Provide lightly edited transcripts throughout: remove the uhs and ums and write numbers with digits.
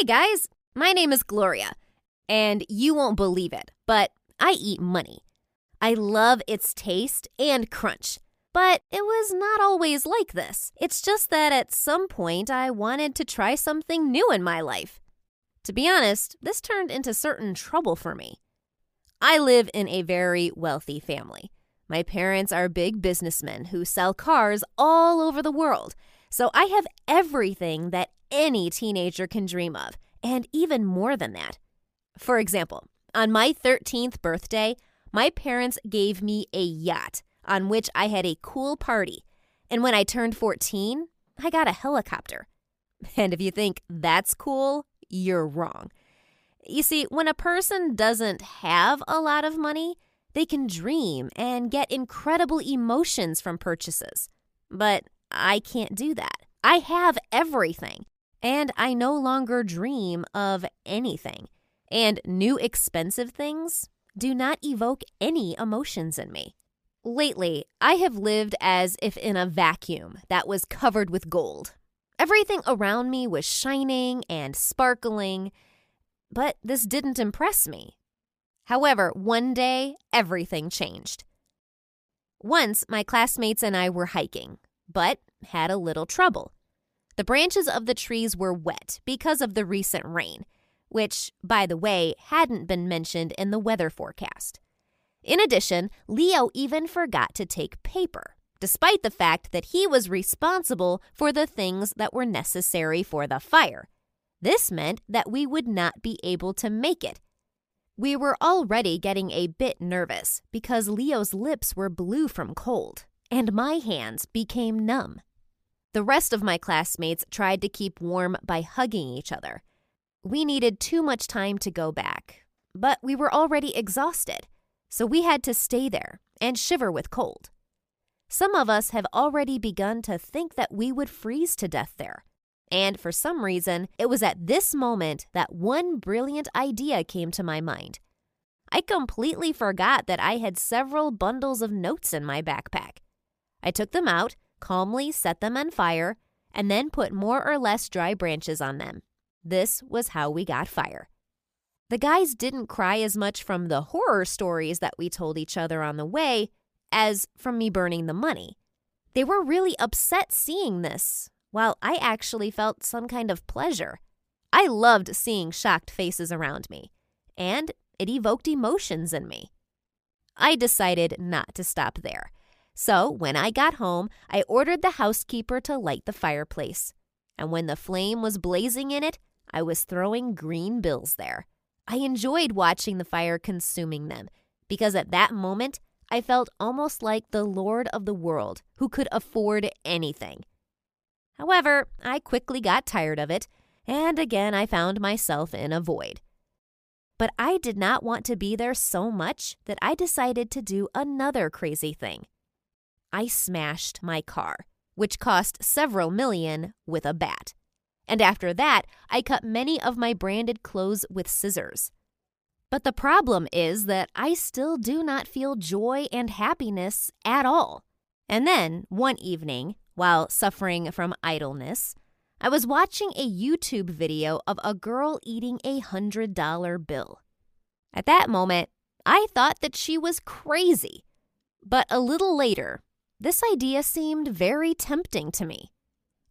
Hey guys, my name is Gloria, and you won't believe it, but I eat money. I love its taste and crunch, but it was not always like this. It's just that at some point I wanted to try something new in my life. To be honest, this turned into certain trouble for me. I live in a very wealthy family. My parents are big businessmen who sell cars all over the world, so I have everything that any teenager can dream of, and even more than that. For example, on my 13th birthday, my parents gave me a yacht on which I had a cool party, and when I turned 14, I got a helicopter. And if you think that's cool, you're wrong. You see, when a person doesn't have a lot of money, they can dream and get incredible emotions from purchases. But I can't do that. I have everything, and I no longer dream of anything. And new expensive things do not evoke any emotions in me. Lately, I have lived as if in a vacuum that was covered with gold. Everything around me was shining and sparkling, but this didn't impress me. However, one day, everything changed. Once, my classmates and I were hiking, but had a little trouble. The branches of the trees were wet because of the recent rain, which, by the way, hadn't been mentioned in the weather forecast. In addition, Leo even forgot to take paper, despite the fact that he was responsible for the things that were necessary for the fire. This meant that we would not be able to make it. We were already getting a bit nervous because Leo's lips were blue from cold, and my hands became numb. The rest of my classmates tried to keep warm by hugging each other. We needed too much time to go back, but we were already exhausted, so we had to stay there and shiver with cold. Some of us have already begun to think that we would freeze to death there. And for some reason, it was at this moment that one brilliant idea came to my mind. I completely forgot that I had several bundles of notes in my backpack. I took them out, calmly set them on fire, and then put more or less dry branches on them. This was how we got fire. The guys didn't cry as much from the horror stories that we told each other on the way as from me burning the money. They were really upset seeing this, while I actually felt some kind of pleasure. I loved seeing shocked faces around me, and it evoked emotions in me. I decided not to stop there. So when I got home, I ordered the housekeeper to light the fireplace. And when the flame was blazing in it, I was throwing green bills there. I enjoyed watching the fire consuming them, because at that moment, I felt almost like the Lord of the world who could afford anything. However, I quickly got tired of it, and again I found myself in a void. But I did not want to be there so much that I decided to do another crazy thing. I smashed my car, which cost several million, with a bat. And after that, I cut many of my branded clothes with scissors. But the problem is that I still do not feel joy and happiness at all. And then, one evening, while suffering from idleness, I was watching a YouTube video of a girl eating a $100 bill. At that moment, I thought that she was crazy. But a little later, this idea seemed very tempting to me.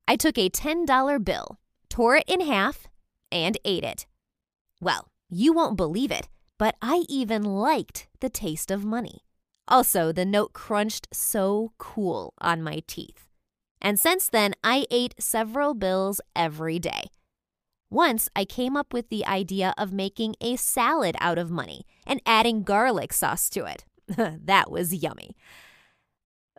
I took a $10 bill, tore it in half, and ate it. Well, you won't believe it, but I even liked the taste of money. Also, the note crunched so cool on my teeth. And since then, I ate several bills every day. Once, I came up with the idea of making a salad out of money and adding garlic sauce to it. That was yummy.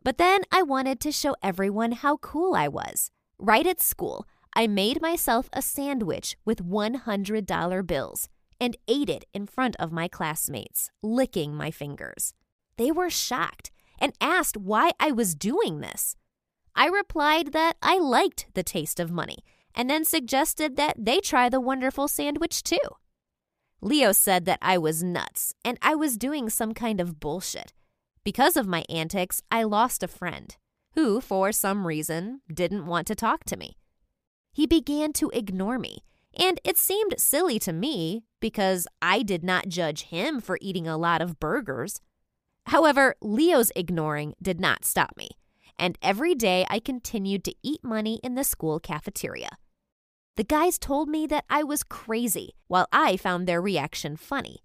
But then I wanted to show everyone how cool I was. Right at school, I made myself a sandwich with $100 bills and ate it in front of my classmates, licking my fingers. They were shocked and asked why I was doing this. I replied that I liked the taste of money and then suggested that they try the wonderful sandwich too. Leo said that I was nuts and I was doing some kind of bullshit. Because of my antics, I lost a friend who, for some reason, didn't want to talk to me. He began to ignore me And it seemed silly to me because I did not judge him for eating a lot of burgers. However, Leo's ignoring did not stop me, and every day I continued to eat money in the school cafeteria. The guys told me that I was crazy, while I found their reaction funny.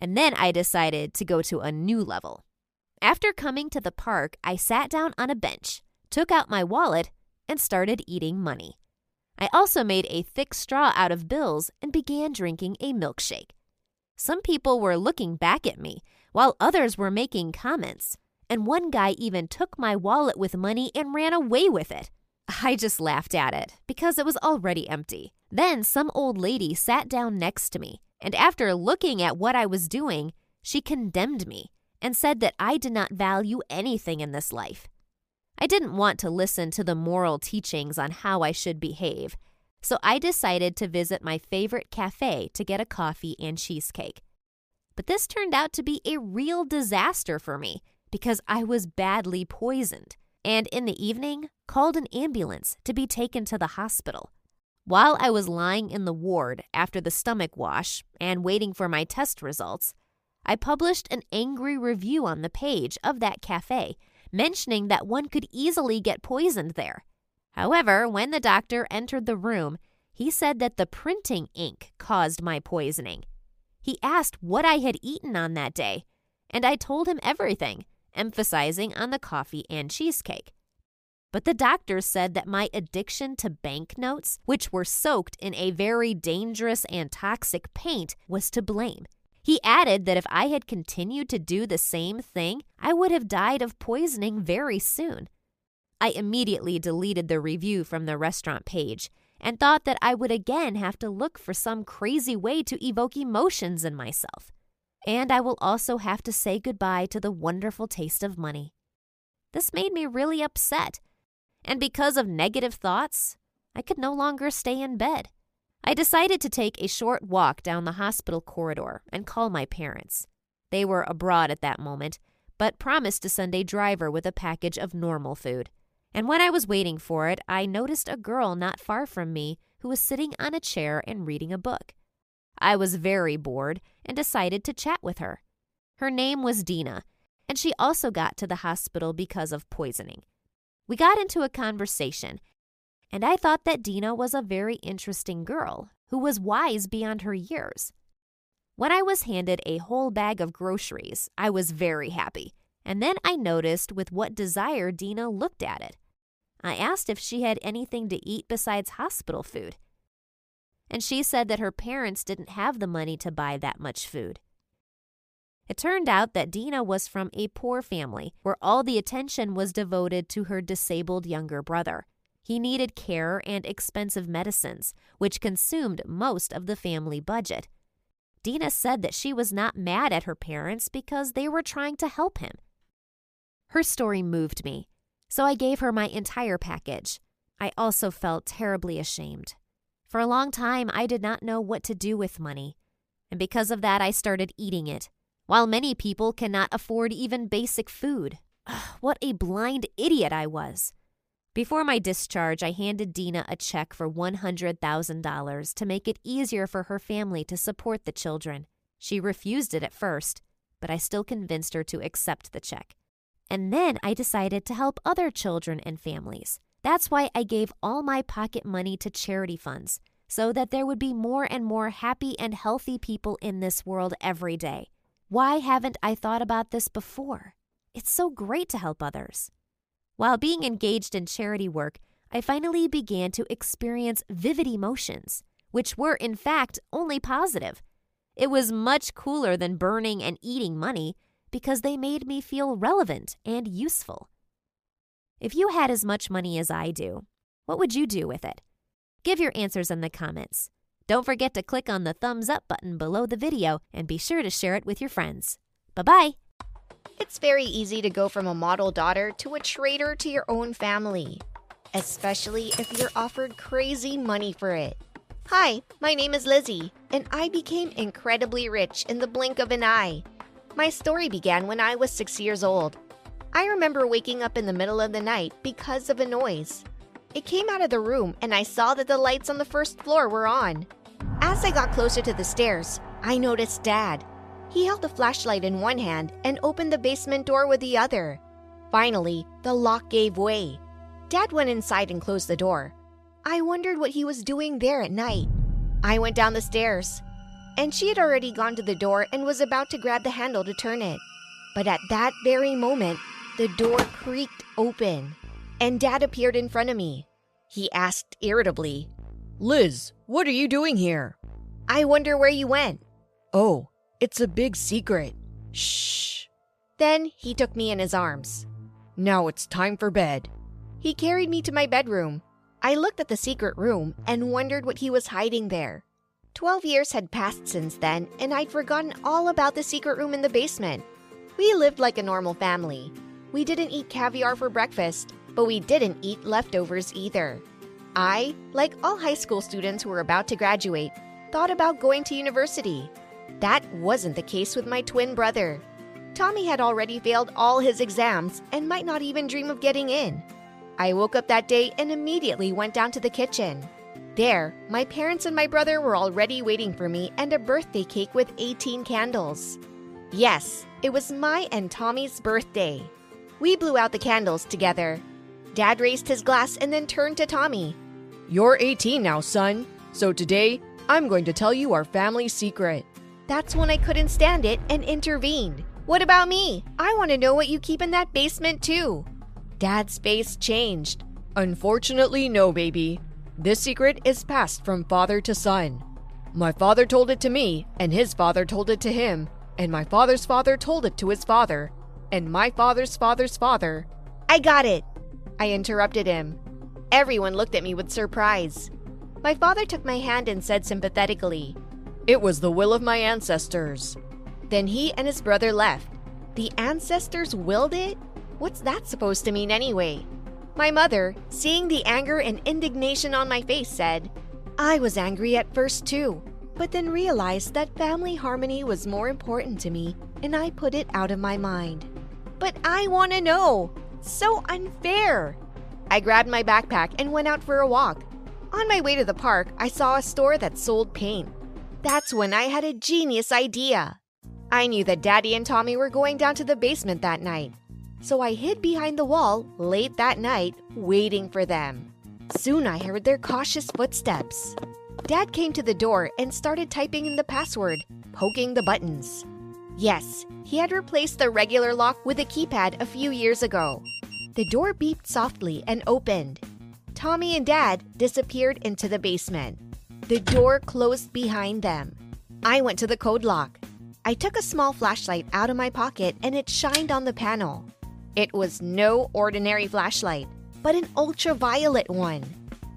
And then I decided to go to a new level. After coming to the park, I sat down on a bench, took out my wallet, and started eating money. I also made a thick straw out of bills and began drinking a milkshake. Some people were looking back at me, while others were making comments, and one guy even took my wallet with money and ran away with it. I just laughed at it because it was already empty. Then some old lady sat down next to me, and after looking at what I was doing, she condemned me and said that I did not value anything in this life. I didn't want to listen to the moral teachings on how I should behave, so I decided to visit my favorite cafe to get a coffee and cheesecake. But this turned out to be a real disaster for me because I was badly poisoned, and in the evening, called an ambulance to be taken to the hospital. While I was lying in the ward after the stomach wash and waiting for my test results, I published an angry review on the page of that cafe, mentioning that one could easily get poisoned there. However, when the doctor entered the room, he said that the printing ink caused my poisoning. He asked what I had eaten on that day, and I told him everything, emphasizing on the coffee and cheesecake. But the doctor said that my addiction to banknotes, which were soaked in a very dangerous and toxic paint, was to blame. He added that if I had continued to do the same thing, I would have died of poisoning very soon. I immediately deleted the review from the restaurant page and thought that I would again have to look for some crazy way to evoke emotions in myself. And I will also have to say goodbye to the wonderful taste of money. This made me really upset. And because of negative thoughts, I could no longer stay in bed. I decided to take a short walk down the hospital corridor and call my parents. They were abroad at that moment, but promised to send a driver with a package of normal food. And when I was waiting for it, I noticed a girl not far from me who was sitting on a chair and reading a book. I was very bored and decided to chat with her. Her name was Dina, and she also got to the hospital because of poisoning. We got into a conversation, and I thought that Dina was a very interesting girl who was wise beyond her years. When I was handed a whole bag of groceries, I was very happy, and then I noticed with what desire Dina looked at it. I asked if she had anything to eat besides hospital food, and she said that her parents didn't have the money to buy that much food. It turned out that Dina was from a poor family where all the attention was devoted to her disabled younger brother. He needed care and expensive medicines, which consumed most of the family budget. Dina said that she was not mad at her parents because they were trying to help him. Her story moved me, so I gave her my entire package. I also felt terribly ashamed. For a long time, I did not know what to do with money, and because of that, I started eating it, while many people cannot afford even basic food. Ugh, what a blind idiot I was. Before my discharge, I handed Dina a check for $100,000 to make it easier for her family to support the children. She refused it at first, but I still convinced her to accept the check. And then I decided to help other children and families. That's why I gave all my pocket money to charity funds, so that there would be more and more happy and healthy people in this world every day. Why haven't I thought about this before? It's so great to help others. While being engaged in charity work, I finally began to experience vivid emotions, which were, in fact, only positive. It was much cooler than burning and eating money because they made me feel relevant and useful. If you had as much money as I do, what would you do with it? Give your answers in the comments. Don't forget to click on the thumbs up button below the video and be sure to share it with your friends. Bye-bye! It's very easy to go from a model daughter to a traitor to your own family, especially if you're offered crazy money for it. Hi, my name is Lizzie, and I became incredibly rich in the blink of an eye. My story began when I was 6 years old. I remember waking up in the middle of the night because of a noise. It came out of the room, and I saw that the lights on the first floor were on. As I got closer to the stairs, I noticed Dad. He held the flashlight in one hand and opened the basement door with the other. Finally, the lock gave way. Dad went inside and closed the door. I wondered what he was doing there at night. I went down the stairs, and she had already gone to the door and was about to grab the handle to turn it. But at that very moment, the door creaked open, and Dad appeared in front of me. He asked irritably, "Liz, what are you doing here?" "I wonder where you went." "Oh, it's a big secret. Shh." Then he took me in his arms. "Now it's time for bed." He carried me to my bedroom. I looked at the secret room and wondered what he was hiding there. 12 years had passed since then, and I'd forgotten all about the secret room in the basement. We lived like a normal family. We didn't eat caviar for breakfast, but we didn't eat leftovers either. I, like all high school students who were about to graduate, thought about going to university. That wasn't the case with my twin brother. Tommy had already failed all his exams and might not even dream of getting in. I woke up that day and immediately went down to the kitchen. There, my parents and my brother were already waiting for me and a birthday cake with 18 candles. Yes, it was my and Tommy's birthday. We blew out the candles together. Dad raised his glass and then turned to Tommy. "You're 18 now, son, so today I'm going to tell you our family secret." That's when I couldn't stand it and intervened. "What about me? I want to know what you keep in that basement too." Dad's face changed. "Unfortunately, no, baby. This secret is passed from father to son. My father told it to me, and his father told it to him, and my father's father told it to his father, and my father's father's father." "I got it," I interrupted him. Everyone looked at me with surprise. My father took my hand and said sympathetically, "It was the will of my ancestors." Then he and his brother left. The ancestors willed it? What's that supposed to mean anyway? My mother, seeing the anger and indignation on my face, said, "I was angry at first too, but then realized that family harmony was more important to me and I put it out of my mind." "But I want to know! So unfair!" I grabbed my backpack and went out for a walk. On my way to the park, I saw a store that sold paint. That's when I had a genius idea. I knew that Daddy and Tommy were going down to the basement that night. So I hid behind the wall late that night, waiting for them. Soon I heard their cautious footsteps. Dad came to the door and started typing in the password, poking the buttons. Yes, he had replaced the regular lock with a keypad a few years ago. The door beeped softly and opened. Tommy and Dad disappeared into the basement. The door closed behind them. I went to the code lock. I took a small flashlight out of my pocket and it shined on the panel. It was no ordinary flashlight, but an ultraviolet one.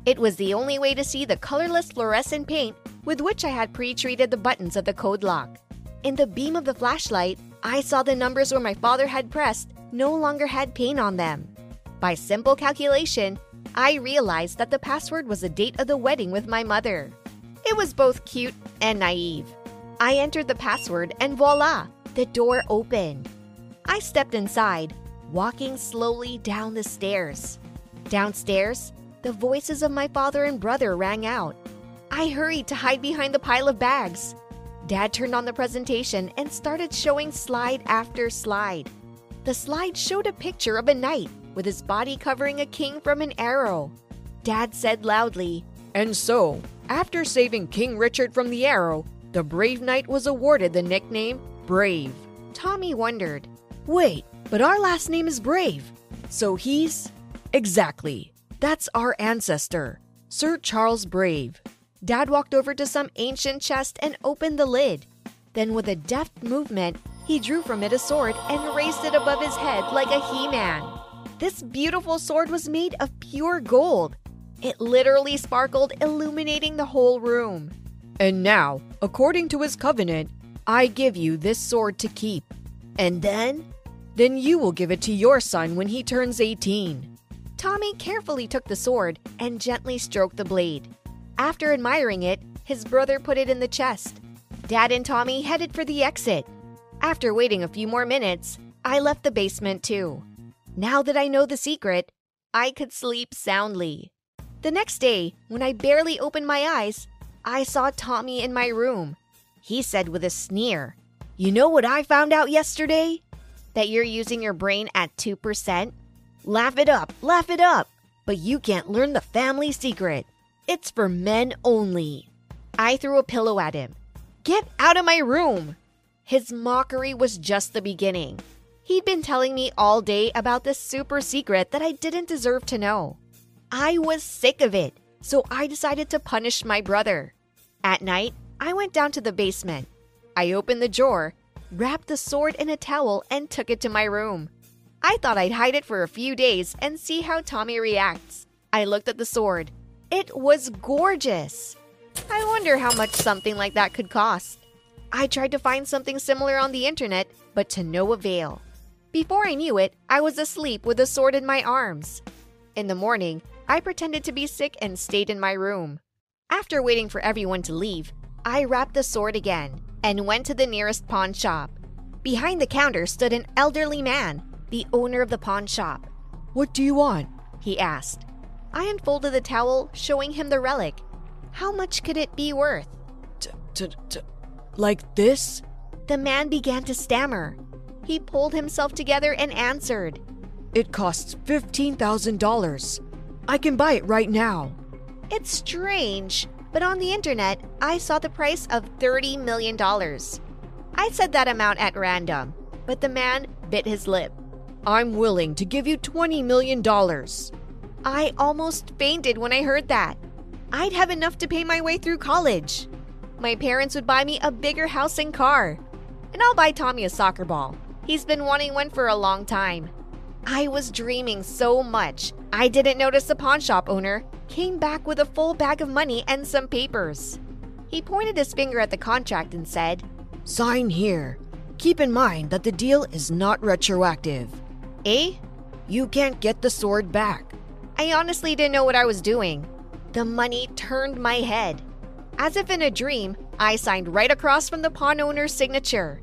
It was the only way to see the colorless fluorescent paint with which I had pre-treated the buttons of the code lock. In the beam of the flashlight, I saw the numbers where my father had pressed no longer had paint on them. By simple calculation, I realized that the password was the date of the wedding with my mother. It was both cute and naive. I entered the password and voila, the door opened. I stepped inside, walking slowly down the stairs. Downstairs, the voices of my father and brother rang out. I hurried to hide behind the pile of bags. Dad turned on the presentation and started showing slide after slide. The slide showed a picture of a knight with his body covering a king from an arrow. Dad said loudly, "And so, after saving King Richard from the arrow, the brave knight was awarded the nickname Brave." Tommy wondered, "Wait, but our last name is Brave. So he's..." "Exactly. That's our ancestor, Sir Charles Brave." Dad walked over to some ancient chest and opened the lid. Then with a deft movement, he drew from it a sword and raised it above his head like a He-Man. This beautiful sword was made of pure gold. It literally sparkled, illuminating the whole room. "And now, according to his covenant, I give you this sword to keep. And then? Then you will give it to your son when he turns 18. Tommy carefully took the sword and gently stroked the blade. After admiring it, his brother put it in the chest. Dad and Tommy headed for the exit. After waiting a few more minutes, I left the basement too. Now that I know the secret, I could sleep soundly. The next day, when I barely opened my eyes, I saw Tommy in my room. He said with a sneer, "You know what I found out yesterday? That you're using your brain at 2%? Laugh it up, but you can't learn the family secret. It's for men only." I threw a pillow at him. "Get out of my room!" His mockery was just the beginning. He'd been telling me all day about this super secret that I didn't deserve to know. I was sick of it, so I decided to punish my brother. At night, I went down to the basement. I opened the drawer, wrapped the sword in a towel, and took it to my room. I thought I'd hide it for a few days and see how Tommy reacts. I looked at the sword. It was gorgeous. I wonder how much something like that could cost. I tried to find something similar on the internet, but to no avail. Before I knew it, I was asleep with a sword in my arms. In the morning, I pretended to be sick and stayed in my room. After waiting for everyone to leave, I wrapped the sword again and went to the nearest pawn shop. Behind the counter stood an elderly man, the owner of the pawn shop. "What do you want?" he asked. I unfolded the towel, showing him the relic. How much could it be worth? Like this? The man began to stammer. He pulled himself together and answered. "It costs $15,000. I can buy it right now." It's strange, but on the internet, I saw the price of $30 million. I said that amount at random, but the man bit his lip. "I'm willing to give you $20 million. I almost fainted when I heard that. I'd have enough to pay my way through college. My parents would buy me a bigger house and car. And I'll buy Tommy a soccer ball. He's been wanting one for a long time. I was dreaming so much, I didn't notice the pawn shop owner came back with a full bag of money and some papers. He pointed his finger at the contract and said, "Sign here. Keep in mind that the deal is not retroactive." "Eh?" "You can't get the sword back." I honestly didn't know what I was doing. The money turned my head. As if in a dream, I signed right across from the pawn owner's signature.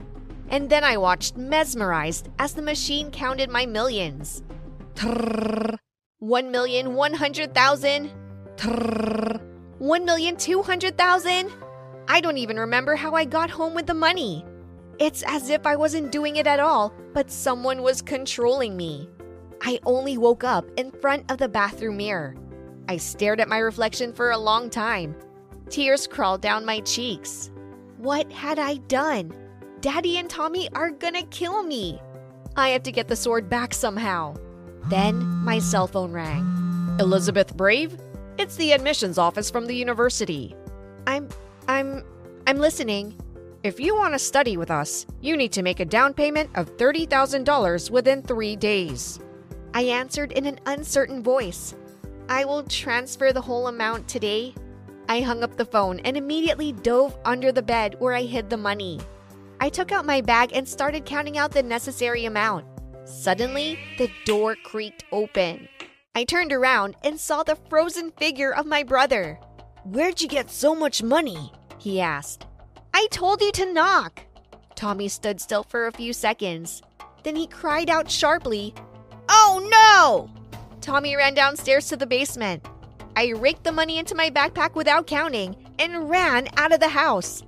And then I watched, mesmerized, as the machine counted my millions. Trrrr. 1,100,000. Trrrr. 1,200,000. I don't even remember how I got home with the money. It's as if I wasn't doing it at all, but someone was controlling me. I only woke up in front of the bathroom mirror. I stared at my reflection for a long time. Tears crawled down my cheeks. What had I done? Daddy and Tommy are gonna kill me. I have to get the sword back somehow. Then my cell phone rang. "Elizabeth Brave? It's the admissions office from the university." I'm listening. "If you want to study with us, you need to make a down payment of $30,000 within 3 days. I answered in an uncertain voice. "I will transfer the whole amount today." I hung up the phone and immediately dove under the bed where I hid the money. I took out my bag and started counting out the necessary amount. Suddenly, the door creaked open. I turned around and saw the frozen figure of my brother. "Where'd you get so much money?" he asked. "I told you to knock." Tommy stood still for a few seconds. Then he cried out sharply, "Oh no!" Tommy ran downstairs to the basement. I raked the money into my backpack without counting and ran out of the house.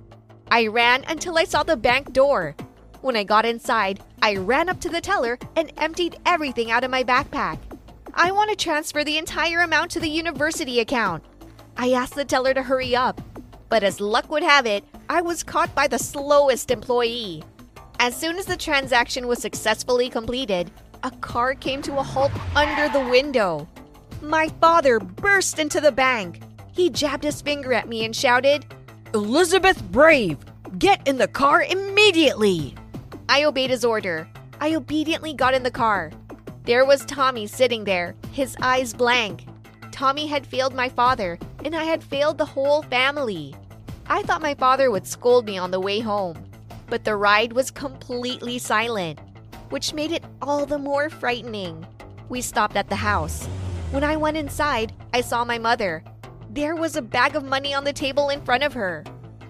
I ran until I saw the bank door. When I got inside, I ran up to the teller and emptied everything out of my backpack. I want to transfer the entire amount to the university account. I asked the teller to hurry up, but as luck would have it, I was caught by the slowest employee. As soon as the transaction was successfully completed, a car came to a halt under the window. My father burst into the bank. He jabbed his finger at me and shouted, "Elizabeth Brave, get in the car immediately!" I obeyed his order. I obediently got in the car. There was Tommy sitting there, his eyes blank. Tommy had failed my father, and I had failed the whole family. I thought my father would scold me on the way home, but the ride was completely silent, which made it all the more frightening. We stopped at the house. When I went inside, I saw my mother. There was a bag of money on the table in front of her.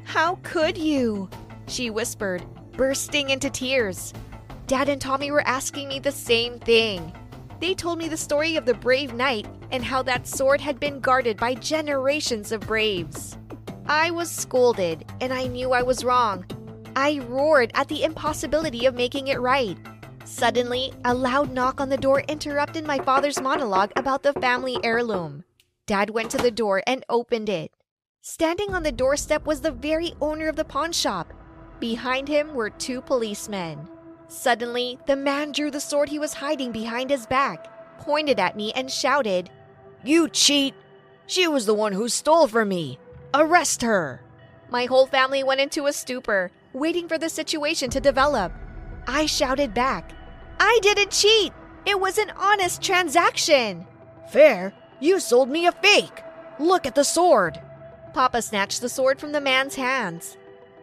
"How could you?" she whispered, bursting into tears. Dad and Tommy were asking me the same thing. They told me the story of the brave knight and how that sword had been guarded by generations of braves. I was scolded, and I knew I was wrong. I roared at the impossibility of making it right. Suddenly, a loud knock on the door interrupted my father's monologue about the family heirloom. Dad went to the door and opened it. Standing on the doorstep was the very owner of the pawn shop. Behind him were two policemen. Suddenly, the man drew the sword he was hiding behind his back, pointed at me, and shouted, "You cheat! She was the one who stole from me! Arrest her!" My whole family went into a stupor, waiting for the situation to develop. I shouted back, "I didn't cheat! It was an honest transaction!" "Fair? You sold me a fake! Look at the sword!" Papa snatched the sword from the man's hands.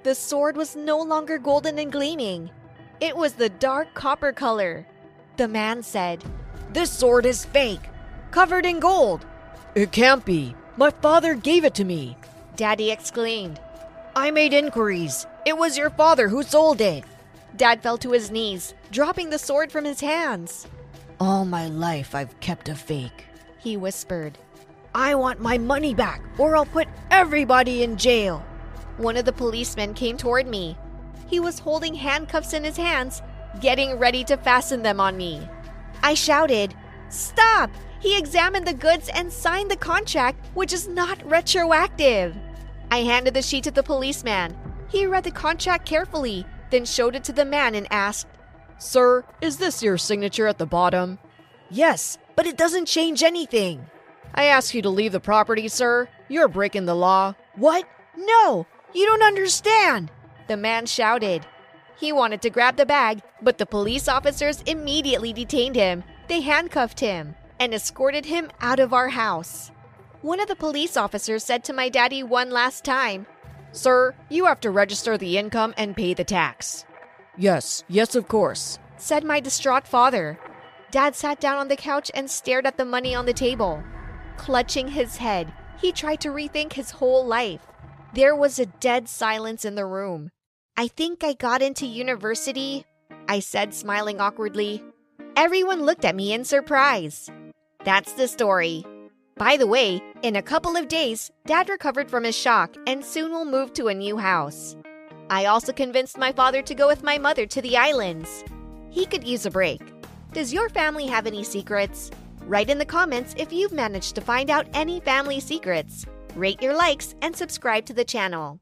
The sword was no longer golden and gleaming. It was the dark copper color. The man said, "This sword is fake, covered in gold." "It can't be. My father gave it to me," Daddy exclaimed. "I made inquiries. It was your father who sold it." Dad fell to his knees, dropping the sword from his hands. "All my life I've kept a fake," he whispered. "I want my money back, or I'll put everybody in jail." One of the policemen came toward me. He was holding handcuffs in his hands, getting ready to fasten them on me. I shouted, "Stop! He examined the goods and signed the contract, which is not retroactive." I handed the sheet to the policeman. He read the contract carefully, then showed it to the man and asked, "Sir, is this your signature at the bottom?" "Yes, but it doesn't change anything." "I ask you to leave the property, sir. You're breaking the law." "What? No, you don't understand," the man shouted. He wanted to grab the bag, but the police officers immediately detained him. They handcuffed him and escorted him out of our house. One of the police officers said to my daddy one last time, "Sir, you have to register the income and pay the tax." Yes, of course," said my distraught father. Dad sat down on the couch and stared at the money on the table. Clutching his head, he tried to rethink his whole life. There was a dead silence in the room. "I think I got into university," I said, smiling awkwardly. Everyone looked at me in surprise. That's the story. By the way, in a couple of days, Dad recovered from his shock and soon will move to a new house. I also convinced my father to go with my mother to the islands. He could use a break. Does your family have any secrets? Write in the comments if you've managed to find out any family secrets. Rate your likes and subscribe to the channel.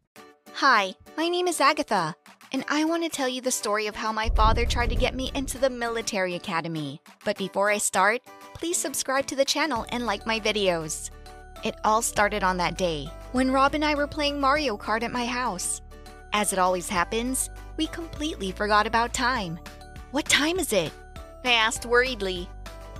Hi, my name is Agatha, and I want to tell you the story of how my father tried to get me into the military academy. But before I start, please subscribe to the channel and like my videos. It all started on that day when Rob and I were playing Mario Kart at my house. As it always happens, we completely forgot about time. "What time is it?" I asked worriedly.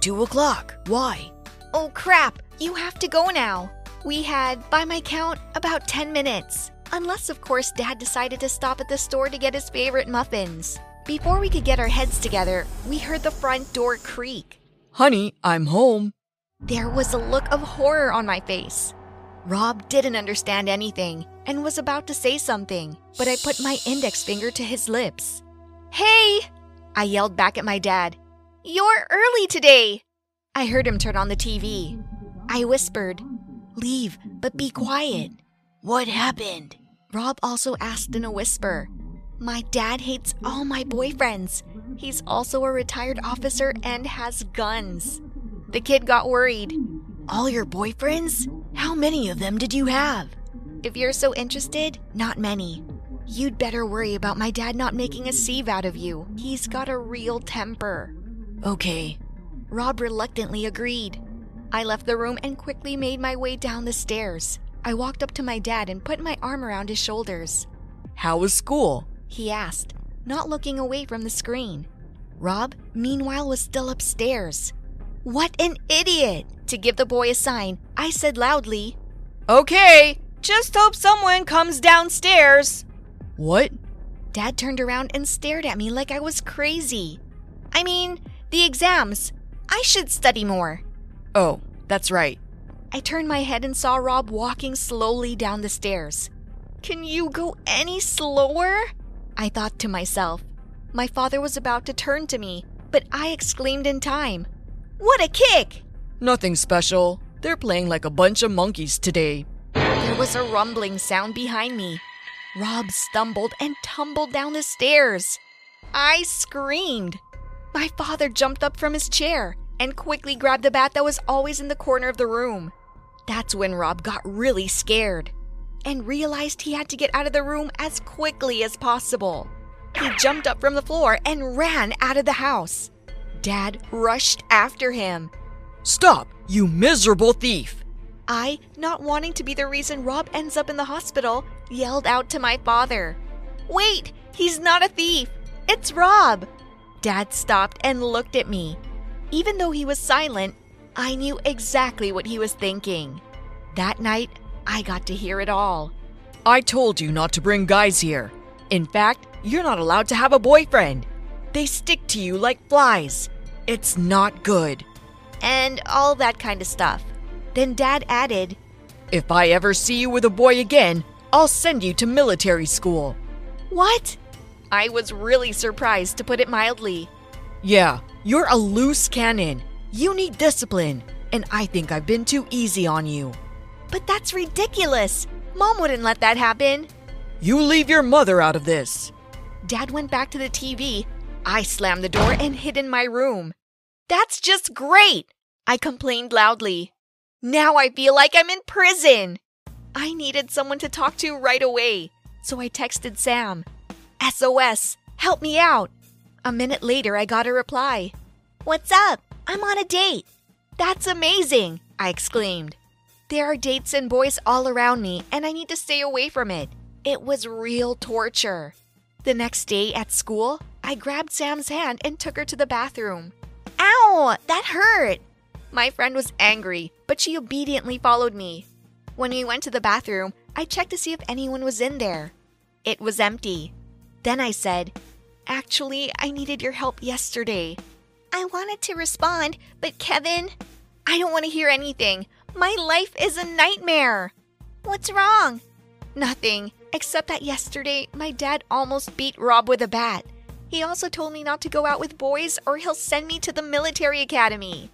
2 o'clock. Why?" "Oh crap, you have to go now." We had, by my count, about 10 minutes. Unless, of course, Dad decided to stop at the store to get his favorite muffins. Before we could get our heads together, we heard the front door creak. "Honey, I'm home." There was a look of horror on my face. Rob didn't understand anything and was about to say something, but I put my index finger to his lips. "Hey!" I yelled back at my dad. "You're early today!" I heard him turn on the TV. I whispered, "Leave, but be quiet." "What happened?" Rob also asked in a whisper. "My dad hates all my boyfriends. He's also a retired officer and has guns." The kid got worried. "All your boyfriends? How many of them did you have?" "If you're so interested, not many. You'd better worry about my dad not making a sieve out of you. He's got a real temper." "Okay." Rob reluctantly agreed. I left the room and quickly made my way down the stairs. I walked up to my dad and put my arm around his shoulders. "How was school?" he asked, not looking away from the screen. Rob, meanwhile, was still upstairs. What an idiot! To give the boy a sign, I said loudly, "Okay, just hope someone comes downstairs." "What?" Dad turned around and stared at me like I was crazy. "I mean, the exams. I should study more." "Oh, that's right." I turned my head and saw Rob walking slowly down the stairs. "Can you go any slower?" I thought to myself. My father was about to turn to me, but I exclaimed in time. "What a kick!" "Nothing special. They're playing like a bunch of monkeys today." There was a rumbling sound behind me. Rob stumbled and tumbled down the stairs. I screamed. My father jumped up from his chair and quickly grabbed the bat that was always in the corner of the room. That's when Rob got really scared and realized he had to get out of the room as quickly as possible. He jumped up from the floor and ran out of the house. Dad rushed after him. "Stop, you miserable thief!" I, not wanting to be the reason Rob ends up in the hospital, yelled out to my father. "Wait, he's not a thief! It's Rob!" Dad stopped and looked at me. Even though he was silent, I knew exactly what he was thinking. That night, I got to hear it all. "I told you not to bring guys here. In fact, you're not allowed to have a boyfriend. They stick to you like flies. It's not good." And all that kind of stuff. Then Dad added, "If I ever see you with a boy again, I'll send you to military school." "What?" I was really surprised, to put it mildly. "Yeah, you're a loose cannon. You need discipline, and I think I've been too easy on you." "But that's ridiculous. Mom wouldn't let that happen." "You leave your mother out of this." Dad went back to the TV. I slammed the door and hid in my room. "That's just great," I complained loudly. "Now I feel like I'm in prison." I needed someone to talk to right away, so I texted Sam. "SOS, help me out." A minute later, I got a reply. "What's up? I'm on a date." "That's amazing," I exclaimed. There are dates and boys all around me, and I need to stay away from it. It was real torture. The next day at school, I grabbed Sam's hand and took her to the bathroom. "Ow, that hurt." My friend was angry, but she obediently followed me. When we went to the bathroom, I checked to see if anyone was in there. It was empty. Then I said, "Actually, I needed your help yesterday." "I wanted to respond, but Kevin..." "I don't want to hear anything. My life is a nightmare." "What's wrong?" "Nothing, except that yesterday my dad almost beat Rob with a bat. He also told me not to go out with boys or he'll send me to the military academy."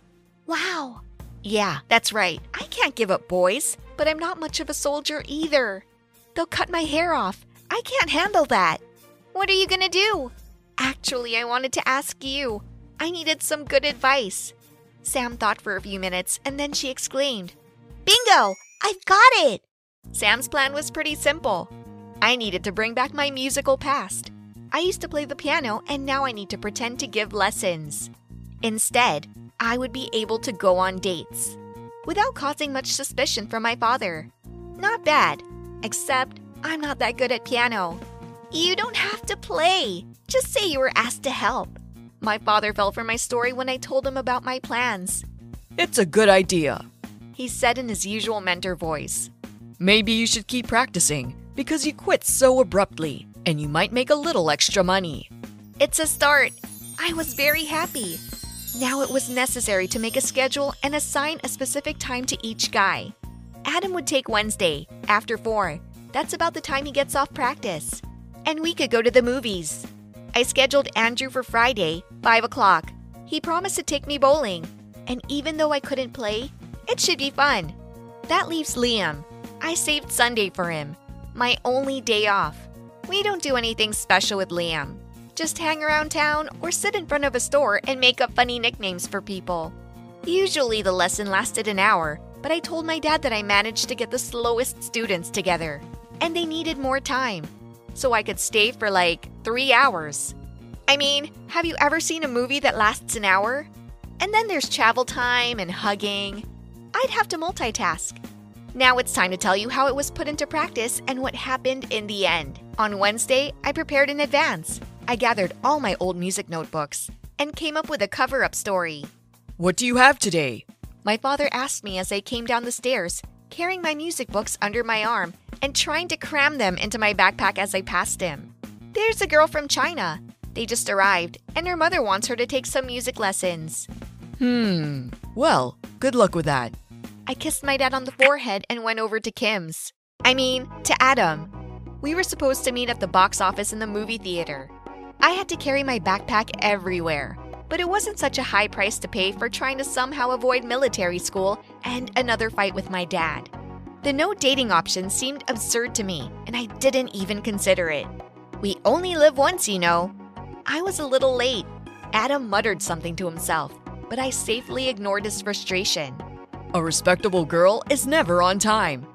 "Wow." "Yeah, that's right. I can't give up boys, but I'm not much of a soldier either. They'll cut my hair off. I can't handle that." "What are you gonna do?" "Actually, I wanted to ask you. I needed some good advice." Sam thought for a few minutes and then she exclaimed, "Bingo! I've got it!" Sam's plan was pretty simple. I needed to bring back my musical past. I used to play the piano and now I need to pretend to give lessons. Instead, I would be able to go on dates without causing much suspicion from my father. Not bad, except I'm not that good at piano. "You don't have to play. Just say you were asked to help." My father fell for my story when I told him about my plans. "It's a good idea," he said in his usual mentor voice. "Maybe you should keep practicing because you quit so abruptly and you might make a little extra money." "It's a start." I was very happy. Now it was necessary to make a schedule and assign a specific time to each guy. Adam would take Wednesday, after 4. That's about the time he gets off practice. And we could go to the movies. I scheduled Andrew for Friday, 5 o'clock. He promised to take me bowling. And even though I couldn't play, it should be fun. That leaves Liam. I saved Sunday for him, my only day off. We don't do anything special with Liam. Just hang around town or sit in front of a store and make up funny nicknames for people. Usually the lesson lasted an hour, but I told my dad that I managed to get the slowest students together. And they needed more time. So I could stay for like 3 hours. I mean, have you ever seen a movie that lasts an hour? And then there's travel time and hugging. I'd have to multitask. Now it's time to tell you how it was put into practice and what happened in the end. On Wednesday, I prepared in advance. I gathered all my old music notebooks and came up with a cover-up story. "What do you have today?" My father asked me as I came down the stairs, carrying my music books under my arm and trying to cram them into my backpack as I passed him. "There's a girl from China. They just arrived, and her mother wants her to take some music lessons." Well, good luck with that." I kissed my dad on the forehead and went over to Kim's. I mean, to Adam. We were supposed to meet at the box office in the movie theater. I had to carry my backpack everywhere, but it wasn't such a high price to pay for trying to somehow avoid military school and another fight with my dad. The no dating option seemed absurd to me, and I didn't even consider it. We only live once, you know. I was a little late. Adam muttered something to himself, but I safely ignored his frustration. A respectable girl is never on time.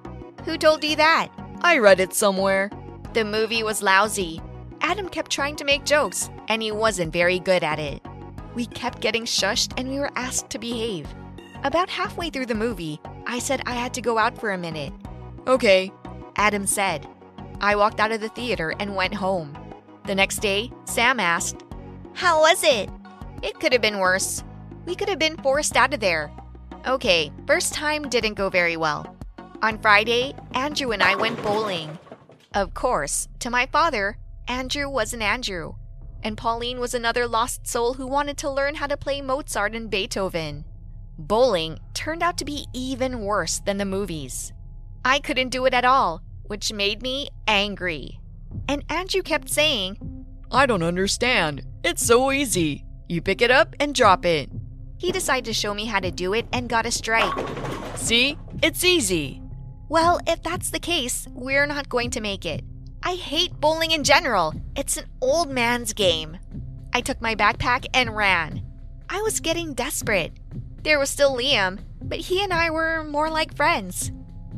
Who told you that? I read it somewhere. The movie was lousy. Adam kept trying to make jokes, and he wasn't very good at it. We kept getting shushed, and we were asked to behave. About halfway through the movie, I said I had to go out for a minute. Okay, Adam said. I walked out of the theater and went home. The next day, Sam asked, "How was it?" "It could have been worse. We could have been forced out of there." Okay, first time didn't go very well. On Friday, Andrew and I went bowling. Of course, to my father, Andrew was an Andrew, and Pauline was another lost soul who wanted to learn how to play Mozart and Beethoven. Bowling turned out to be even worse than the movies. I couldn't do it at all, which made me angry. And Andrew kept saying, "I don't understand. It's so easy. You pick it up and drop it." He decided to show me how to do it and got a strike. "See? It's easy." Well, if that's the case, we're not going to make it. I hate bowling in general. It's an old man's game. I took my backpack and ran. I was getting desperate. There was still Liam, but he and I were more like friends.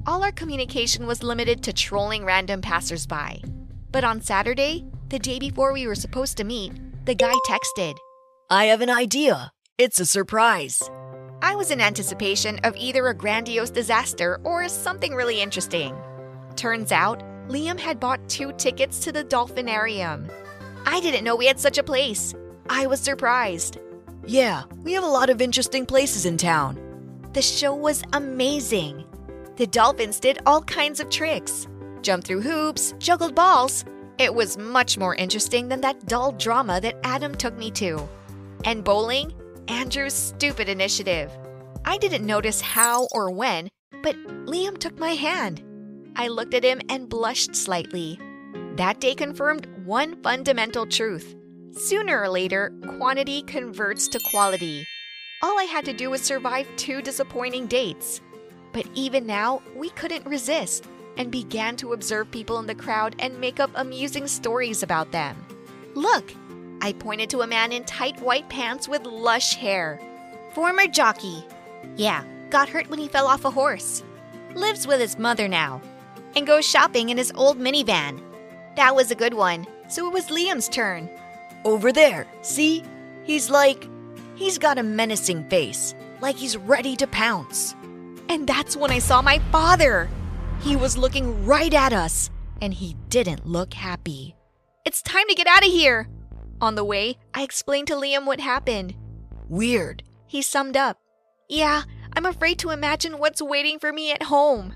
All our communication was limited to trolling random passersby. But on Saturday, the day before we were supposed to meet, the guy texted, "I have an idea. It's a surprise." I was in anticipation of either a grandiose disaster or something really interesting. Turns out, Liam had bought 2 tickets to the Dolphinarium. I didn't know we had such a place. I was surprised. "Yeah, we have a lot of interesting places in town." The show was amazing. The dolphins did all kinds of tricks. Jumped through hoops, juggled balls. It was much more interesting than that dull drama that Adam took me to. And bowling? Andrew's stupid initiative. I didn't notice how or when, but Liam took my hand. I looked at him and blushed slightly. That day confirmed one fundamental truth. Sooner or later, quantity converts to quality. All I had to do was survive 2 disappointing dates. But even now, we couldn't resist and began to observe people in the crowd and make up amusing stories about them. "Look," I pointed to a man in tight white pants with lush hair. "Former jockey. Yeah, got hurt when he fell off a horse. Lives with his mother now. And goes shopping in his old minivan." That was a good one, so it was Liam's turn. "Over there, see? He's got a menacing face, like he's ready to pounce." And that's when I saw my father. He was looking right at us, and he didn't look happy. "It's time to get out of here." On the way, I explained to Liam what happened. "Weird," he summed up. "Yeah, I'm afraid to imagine what's waiting for me at home."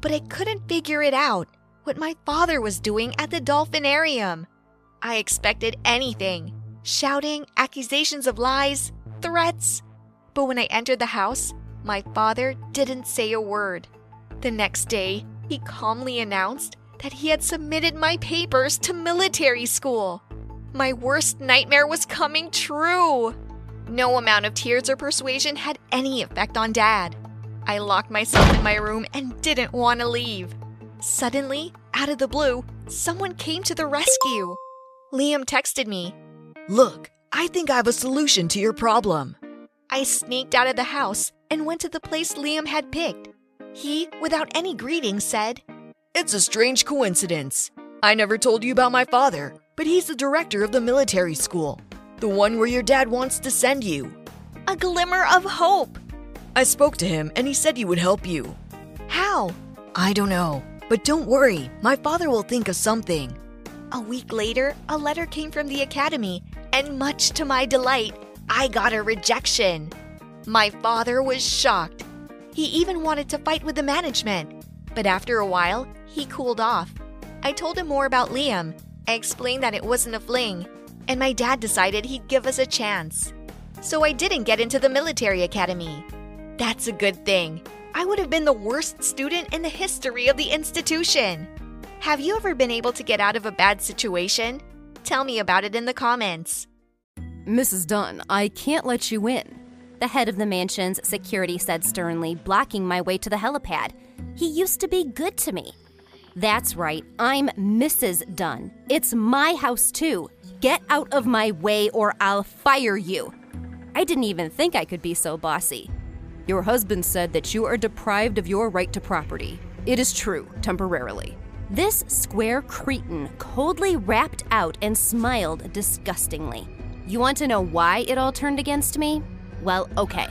But I couldn't figure it out, what my father was doing at the Dolphinarium. I expected anything, shouting, accusations of lies, threats. But when I entered the house, my father didn't say a word. The next day, he calmly announced that he had submitted my papers to military school. My worst nightmare was coming true. No amount of tears or persuasion had any effect on Dad. I locked myself in my room and didn't want to leave. Suddenly, out of the blue, someone came to the rescue. Liam texted me, "Look, I think I have a solution to your problem." I sneaked out of the house and went to the place Liam had picked. He, without any greeting, said, "It's a strange coincidence. I never told you about my father, but he's the director of the military school. The one where your dad wants to send you." A glimmer of hope. "I spoke to him and he said he would help you." "How?" "I don't know, but don't worry, my father will think of something." A week later, a letter came from the academy, and much to my delight, I got a rejection. My father was shocked. He even wanted to fight with the management, but after a while, he cooled off. I told him more about Liam. I explained that it wasn't a fling, and my dad decided he'd give us a chance. So I didn't get into the military academy. That's a good thing. I would have been the worst student in the history of the institution. Have you ever been able to get out of a bad situation? Tell me about it in the comments. Mrs. Dunn, I can't let you in. The head of the mansion's security said sternly, blocking my way to the helipad. He used to be good to me. That's right, I'm Mrs. Dunn. It's my house too. Get out of my way or I'll fire you. I didn't even think I could be so bossy. Your husband said that you are deprived of your right to property. It is true, temporarily. This square cretin coldly rapped out and smiled disgustingly. You want to know why it all turned against me? Well, okay.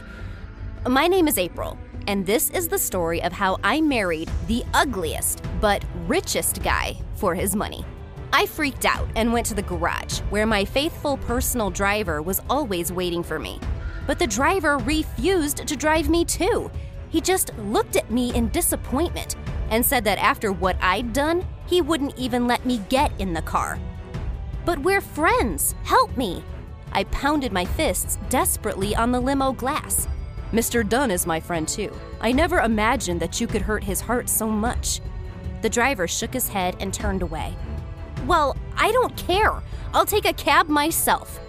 My name is April, and this is the story of how I married the ugliest but richest guy for his money. I freaked out and went to the garage, where my faithful personal driver was always waiting for me. But the driver refused to drive me too. He just looked at me in disappointment and said that after what I'd done, he wouldn't even let me get in the car. But we're friends, help me. I pounded my fists desperately on the limo glass. Mr. Dunn is my friend too. I never imagined that you could hurt his heart so much. The driver shook his head and turned away. Well, I don't care. I'll take a cab myself.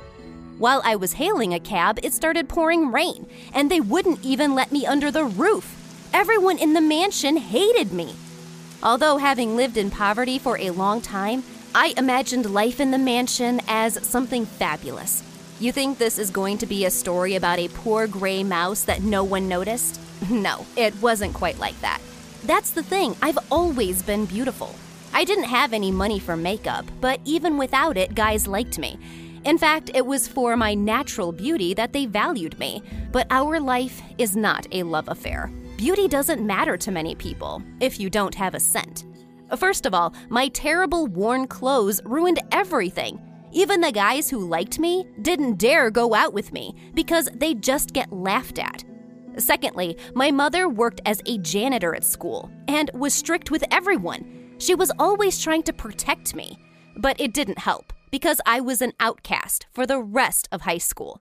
While I was hailing a cab, it started pouring rain, and they wouldn't even let me under the roof. Everyone in the mansion hated me. Although having lived in poverty for a long time, I imagined life in the mansion as something fabulous. You think this is going to be a story about a poor gray mouse that no one noticed? No, it wasn't quite like that. That's the thing, I've always been beautiful. I didn't have any money for makeup, but even without it, guys liked me. In fact, it was for my natural beauty that they valued me. But our life is not a love affair. Beauty doesn't matter to many people if you don't have a scent. First of all, my terrible worn clothes ruined everything. Even the guys who liked me didn't dare go out with me because they just get laughed at. Secondly, my mother worked as a janitor at school and was strict with everyone. She was always trying to protect me, but it didn't help, because I was an outcast for the rest of high school.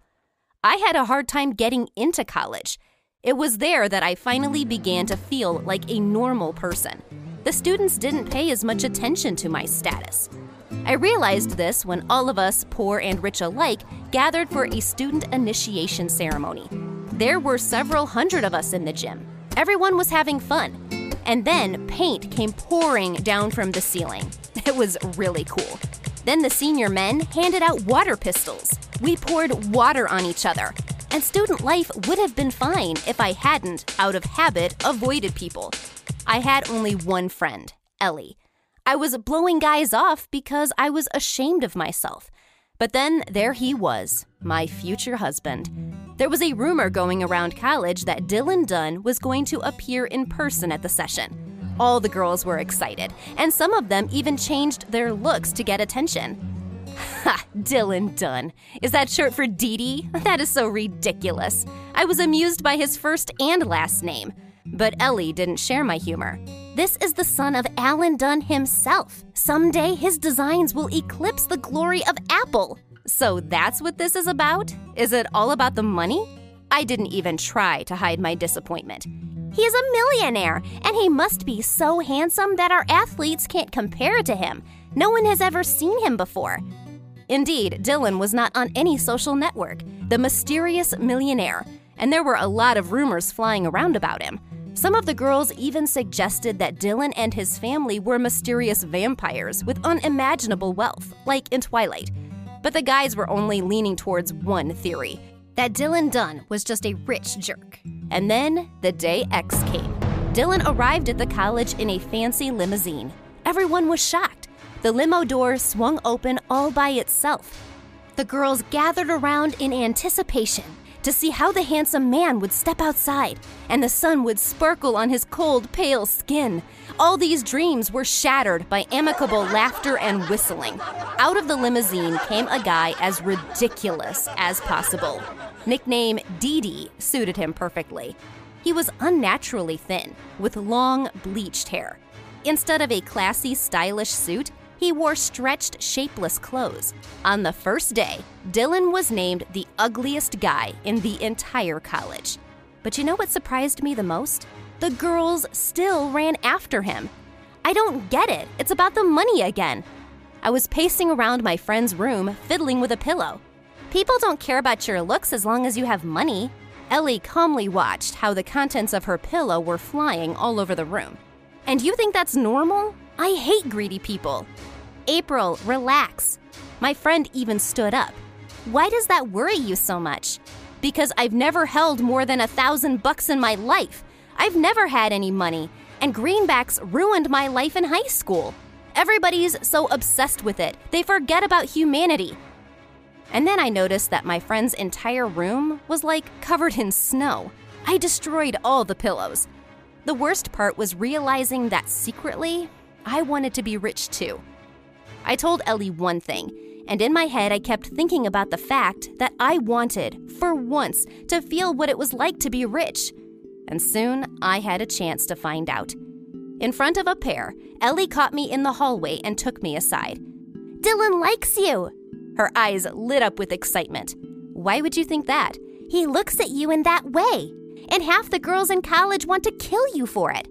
I had a hard time getting into college. It was there that I finally began to feel like a normal person. The students didn't pay as much attention to my status. I realized this when all of us, poor and rich alike, gathered for a student initiation ceremony. There were several hundred of us in the gym. Everyone was having fun. And then paint came pouring down from the ceiling. It was really cool. Then the senior men handed out water pistols. We poured water on each other. And student life would have been fine if I hadn't, out of habit, avoided people. I had only one friend, Ellie. I was blowing guys off because I was ashamed of myself. But then there he was, my future husband. There was a rumor going around college that Dylan Dunn was going to appear in person at the session. All the girls were excited, and some of them even changed their looks to get attention. Ha! Dylan Dunn. Is that short for Dee Dee? That is so ridiculous. I was amused by his first and last name. But Ellie didn't share my humor. This is the son of Alan Dunn himself. Someday his designs will eclipse the glory of Apple. So that's what this is about? Is it all about the money? I didn't even try to hide my disappointment. He is a millionaire, and he must be so handsome that our athletes can't compare to him. No one has ever seen him before. Indeed, Dylan was not on any social network, the mysterious millionaire, and there were a lot of rumors flying around about him. Some of the girls even suggested that Dylan and his family were mysterious vampires with unimaginable wealth, like in Twilight. But the guys were only leaning towards one theory, that Dylan Dunn was just a rich jerk. And then the day X came. Dylan arrived at the college in a fancy limousine. Everyone was shocked. The limo door swung open all by itself. The girls gathered around in anticipation to see how the handsome man would step outside and the sun would sparkle on his cold, pale skin. All these dreams were shattered by amicable laughter and whistling. Out of the limousine came a guy as ridiculous as possible. Nickname Dee Dee suited him perfectly. He was unnaturally thin, with long, bleached hair. Instead of a classy, stylish suit, he wore stretched, shapeless clothes. On the first day, Dylan was named the ugliest guy in the entire college. But you know what surprised me the most? The girls still ran after him. I don't get it. It's about the money again. I was pacing around my friend's room, fiddling with a pillow. People don't care about your looks as long as you have money. Ellie calmly watched how the contents of her pillow were flying all over the room. And you think that's normal? I hate greedy people. April, relax. My friend even stood up. Why does that worry you so much? Because I've never held more than $1,000 in my life. I've never had any money, and greenbacks ruined my life in high school. Everybody's so obsessed with it, they forget about humanity. And then I noticed that my friend's entire room was like covered in snow. I destroyed all the pillows. The worst part was realizing that secretly, I wanted to be rich too. I told Ellie one thing, and in my head I kept thinking about the fact that I wanted, for once, to feel what it was like to be rich. And soon, I had a chance to find out. In front of a pair, Ellie caught me in the hallway and took me aside. Dylan likes you! Her eyes lit up with excitement. Why would you think that? He looks at you in that way, and half the girls in college want to kill you for it.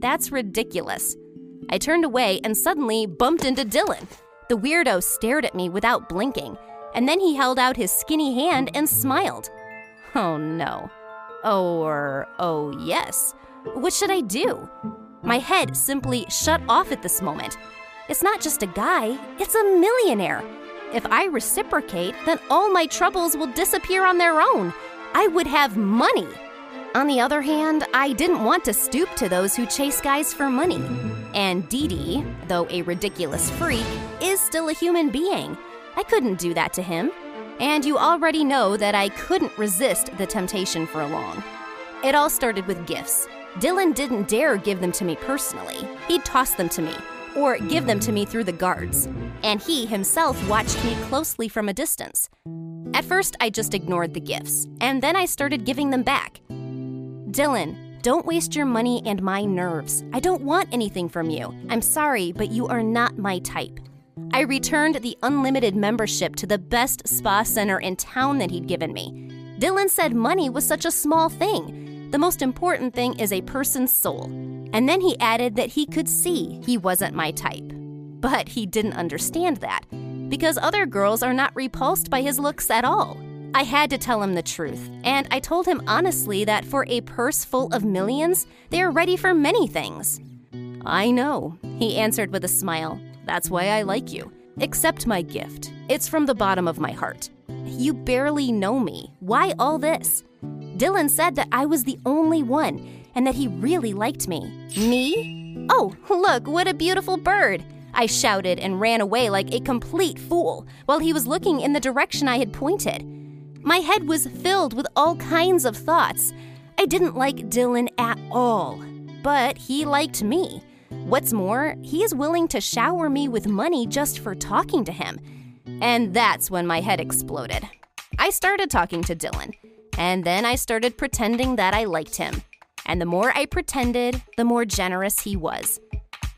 That's ridiculous. I turned away and suddenly bumped into Dylan. The weirdo stared at me without blinking, and then he held out his skinny hand and smiled. Oh no. Or, oh yes. What should I do? My head simply shut off at this moment. It's not just a guy, it's a millionaire. If I reciprocate, then all my troubles will disappear on their own. I would have money. On the other hand, I didn't want to stoop to those who chase guys for money. And Dee Dee, though a ridiculous freak, is still a human being. I couldn't do that to him. And you already know that I couldn't resist the temptation for long. It all started with gifts. Dylan didn't dare give them to me personally. He'd toss them to me, or give them to me through the guards. And he himself watched me closely from a distance. At first, I just ignored the gifts, and then I started giving them back. Dylan, don't waste your money and my nerves. I don't want anything from you. I'm sorry, but you are not my type. I returned the unlimited membership to the best spa center in town that he'd given me. Dylan said money was such a small thing. The most important thing is a person's soul. And then he added that he could see he wasn't my type. But he didn't understand that, because other girls are not repulsed by his looks at all. I had to tell him the truth, and I told him honestly that for a purse full of millions, they are ready for many things. I know, he answered with a smile. That's why I like you. Accept my gift. It's from the bottom of my heart. You barely know me. Why all this? Dylan said that I was the only one, and that he really liked me. Me? Oh, look, what a beautiful bird! I shouted and ran away like a complete fool while he was looking in the direction I had pointed. My head was filled with all kinds of thoughts. I didn't like Dylan at all, but he liked me. What's more, he is willing to shower me with money just for talking to him. And that's when my head exploded. I started talking to Dylan, and then I started pretending that I liked him. And the more I pretended, the more generous he was.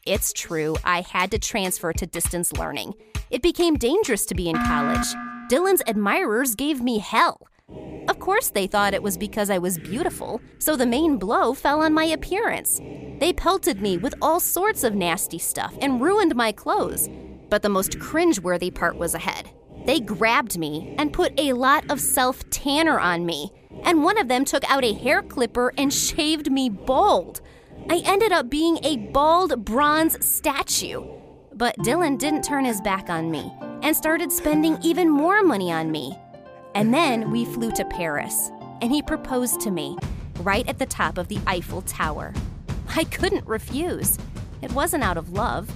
It's true, I had to transfer to distance learning. It became dangerous to be in college. Dylan's admirers gave me hell. Of course they thought it was because I was beautiful, so the main blow fell on my appearance. They pelted me with all sorts of nasty stuff and ruined my clothes. But the most cringeworthy part was ahead. They grabbed me and put a lot of self-tanner on me, and one of them took out a hair clipper and shaved me bald. I ended up being a bald bronze statue. But Dylan didn't turn his back on me and started spending even more money on me. And then we flew to Paris, and he proposed to me right at the top of the Eiffel Tower. I couldn't refuse. It wasn't out of love.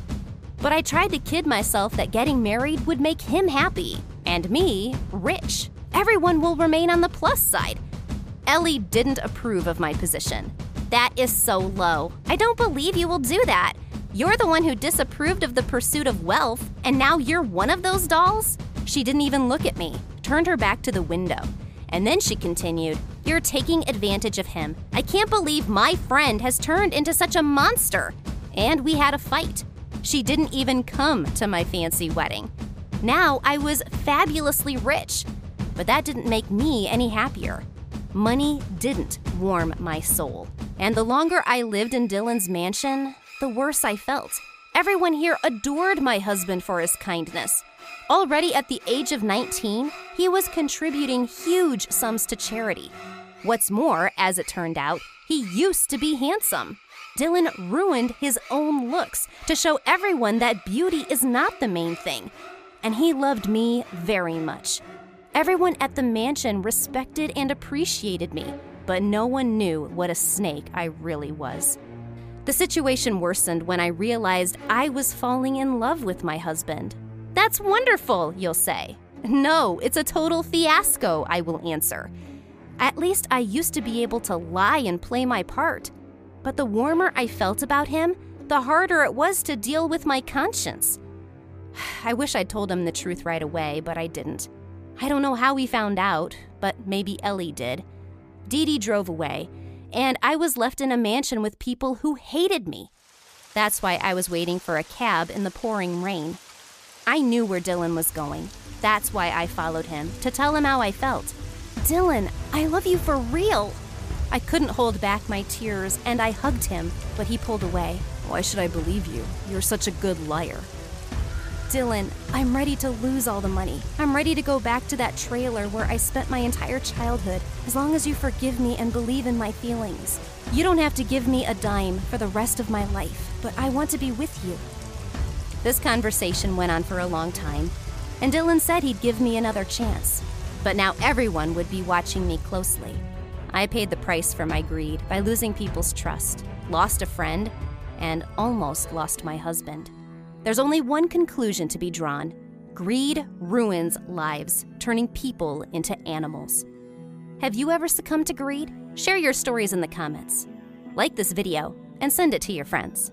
But I tried to kid myself that getting married would make him happy and me rich. Everyone will remain on the plus side. Ellie didn't approve of my position. That is so low. I don't believe you will do that. You're the one who disapproved of the pursuit of wealth, and now you're one of those dolls? She didn't even look at me, turned her back to the window. And then she continued, "You're taking advantage of him. I can't believe my friend has turned into such a monster." And we had a fight. She didn't even come to my fancy wedding. Now I was fabulously rich, but that didn't make me any happier. Money didn't warm my soul. And the longer I lived in Dylan's mansion, the worse I felt. Everyone here adored my husband for his kindness. Already at the age of 19, he was contributing huge sums to charity. What's more, as it turned out, he used to be handsome. Dylan ruined his own looks to show everyone that beauty is not the main thing. And he loved me very much. Everyone at the mansion respected and appreciated me, but no one knew what a snake I really was. The situation worsened when I realized I was falling in love with my husband. That's wonderful, you'll say. No, it's a total fiasco, I will answer. At least I used to be able to lie and play my part. But the warmer I felt about him, the harder it was to deal with my conscience. I wish I'd told him the truth right away, but I didn't. I don't know how he found out, but maybe Ellie did. Dee Dee drove away, and I was left in a mansion with people who hated me. That's why I was waiting for a cab in the pouring rain. I knew where Dylan was going. That's why I followed him, to tell him how I felt. Dylan, I love you for real. I couldn't hold back my tears, and I hugged him, but he pulled away. Why should I believe you? You're such a good liar. Dylan, I'm ready to lose all the money. I'm ready to go back to that trailer where I spent my entire childhood, as long as you forgive me and believe in my feelings. You don't have to give me a dime for the rest of my life, but I want to be with you. This conversation went on for a long time, and Dylan said he'd give me another chance. But now everyone would be watching me closely. I paid the price for my greed by losing people's trust, lost a friend, and almost lost my husband. There's only one conclusion to be drawn. Greed ruins lives, turning people into animals. Have you ever succumbed to greed? Share your stories in the comments. Like this video and send it to your friends.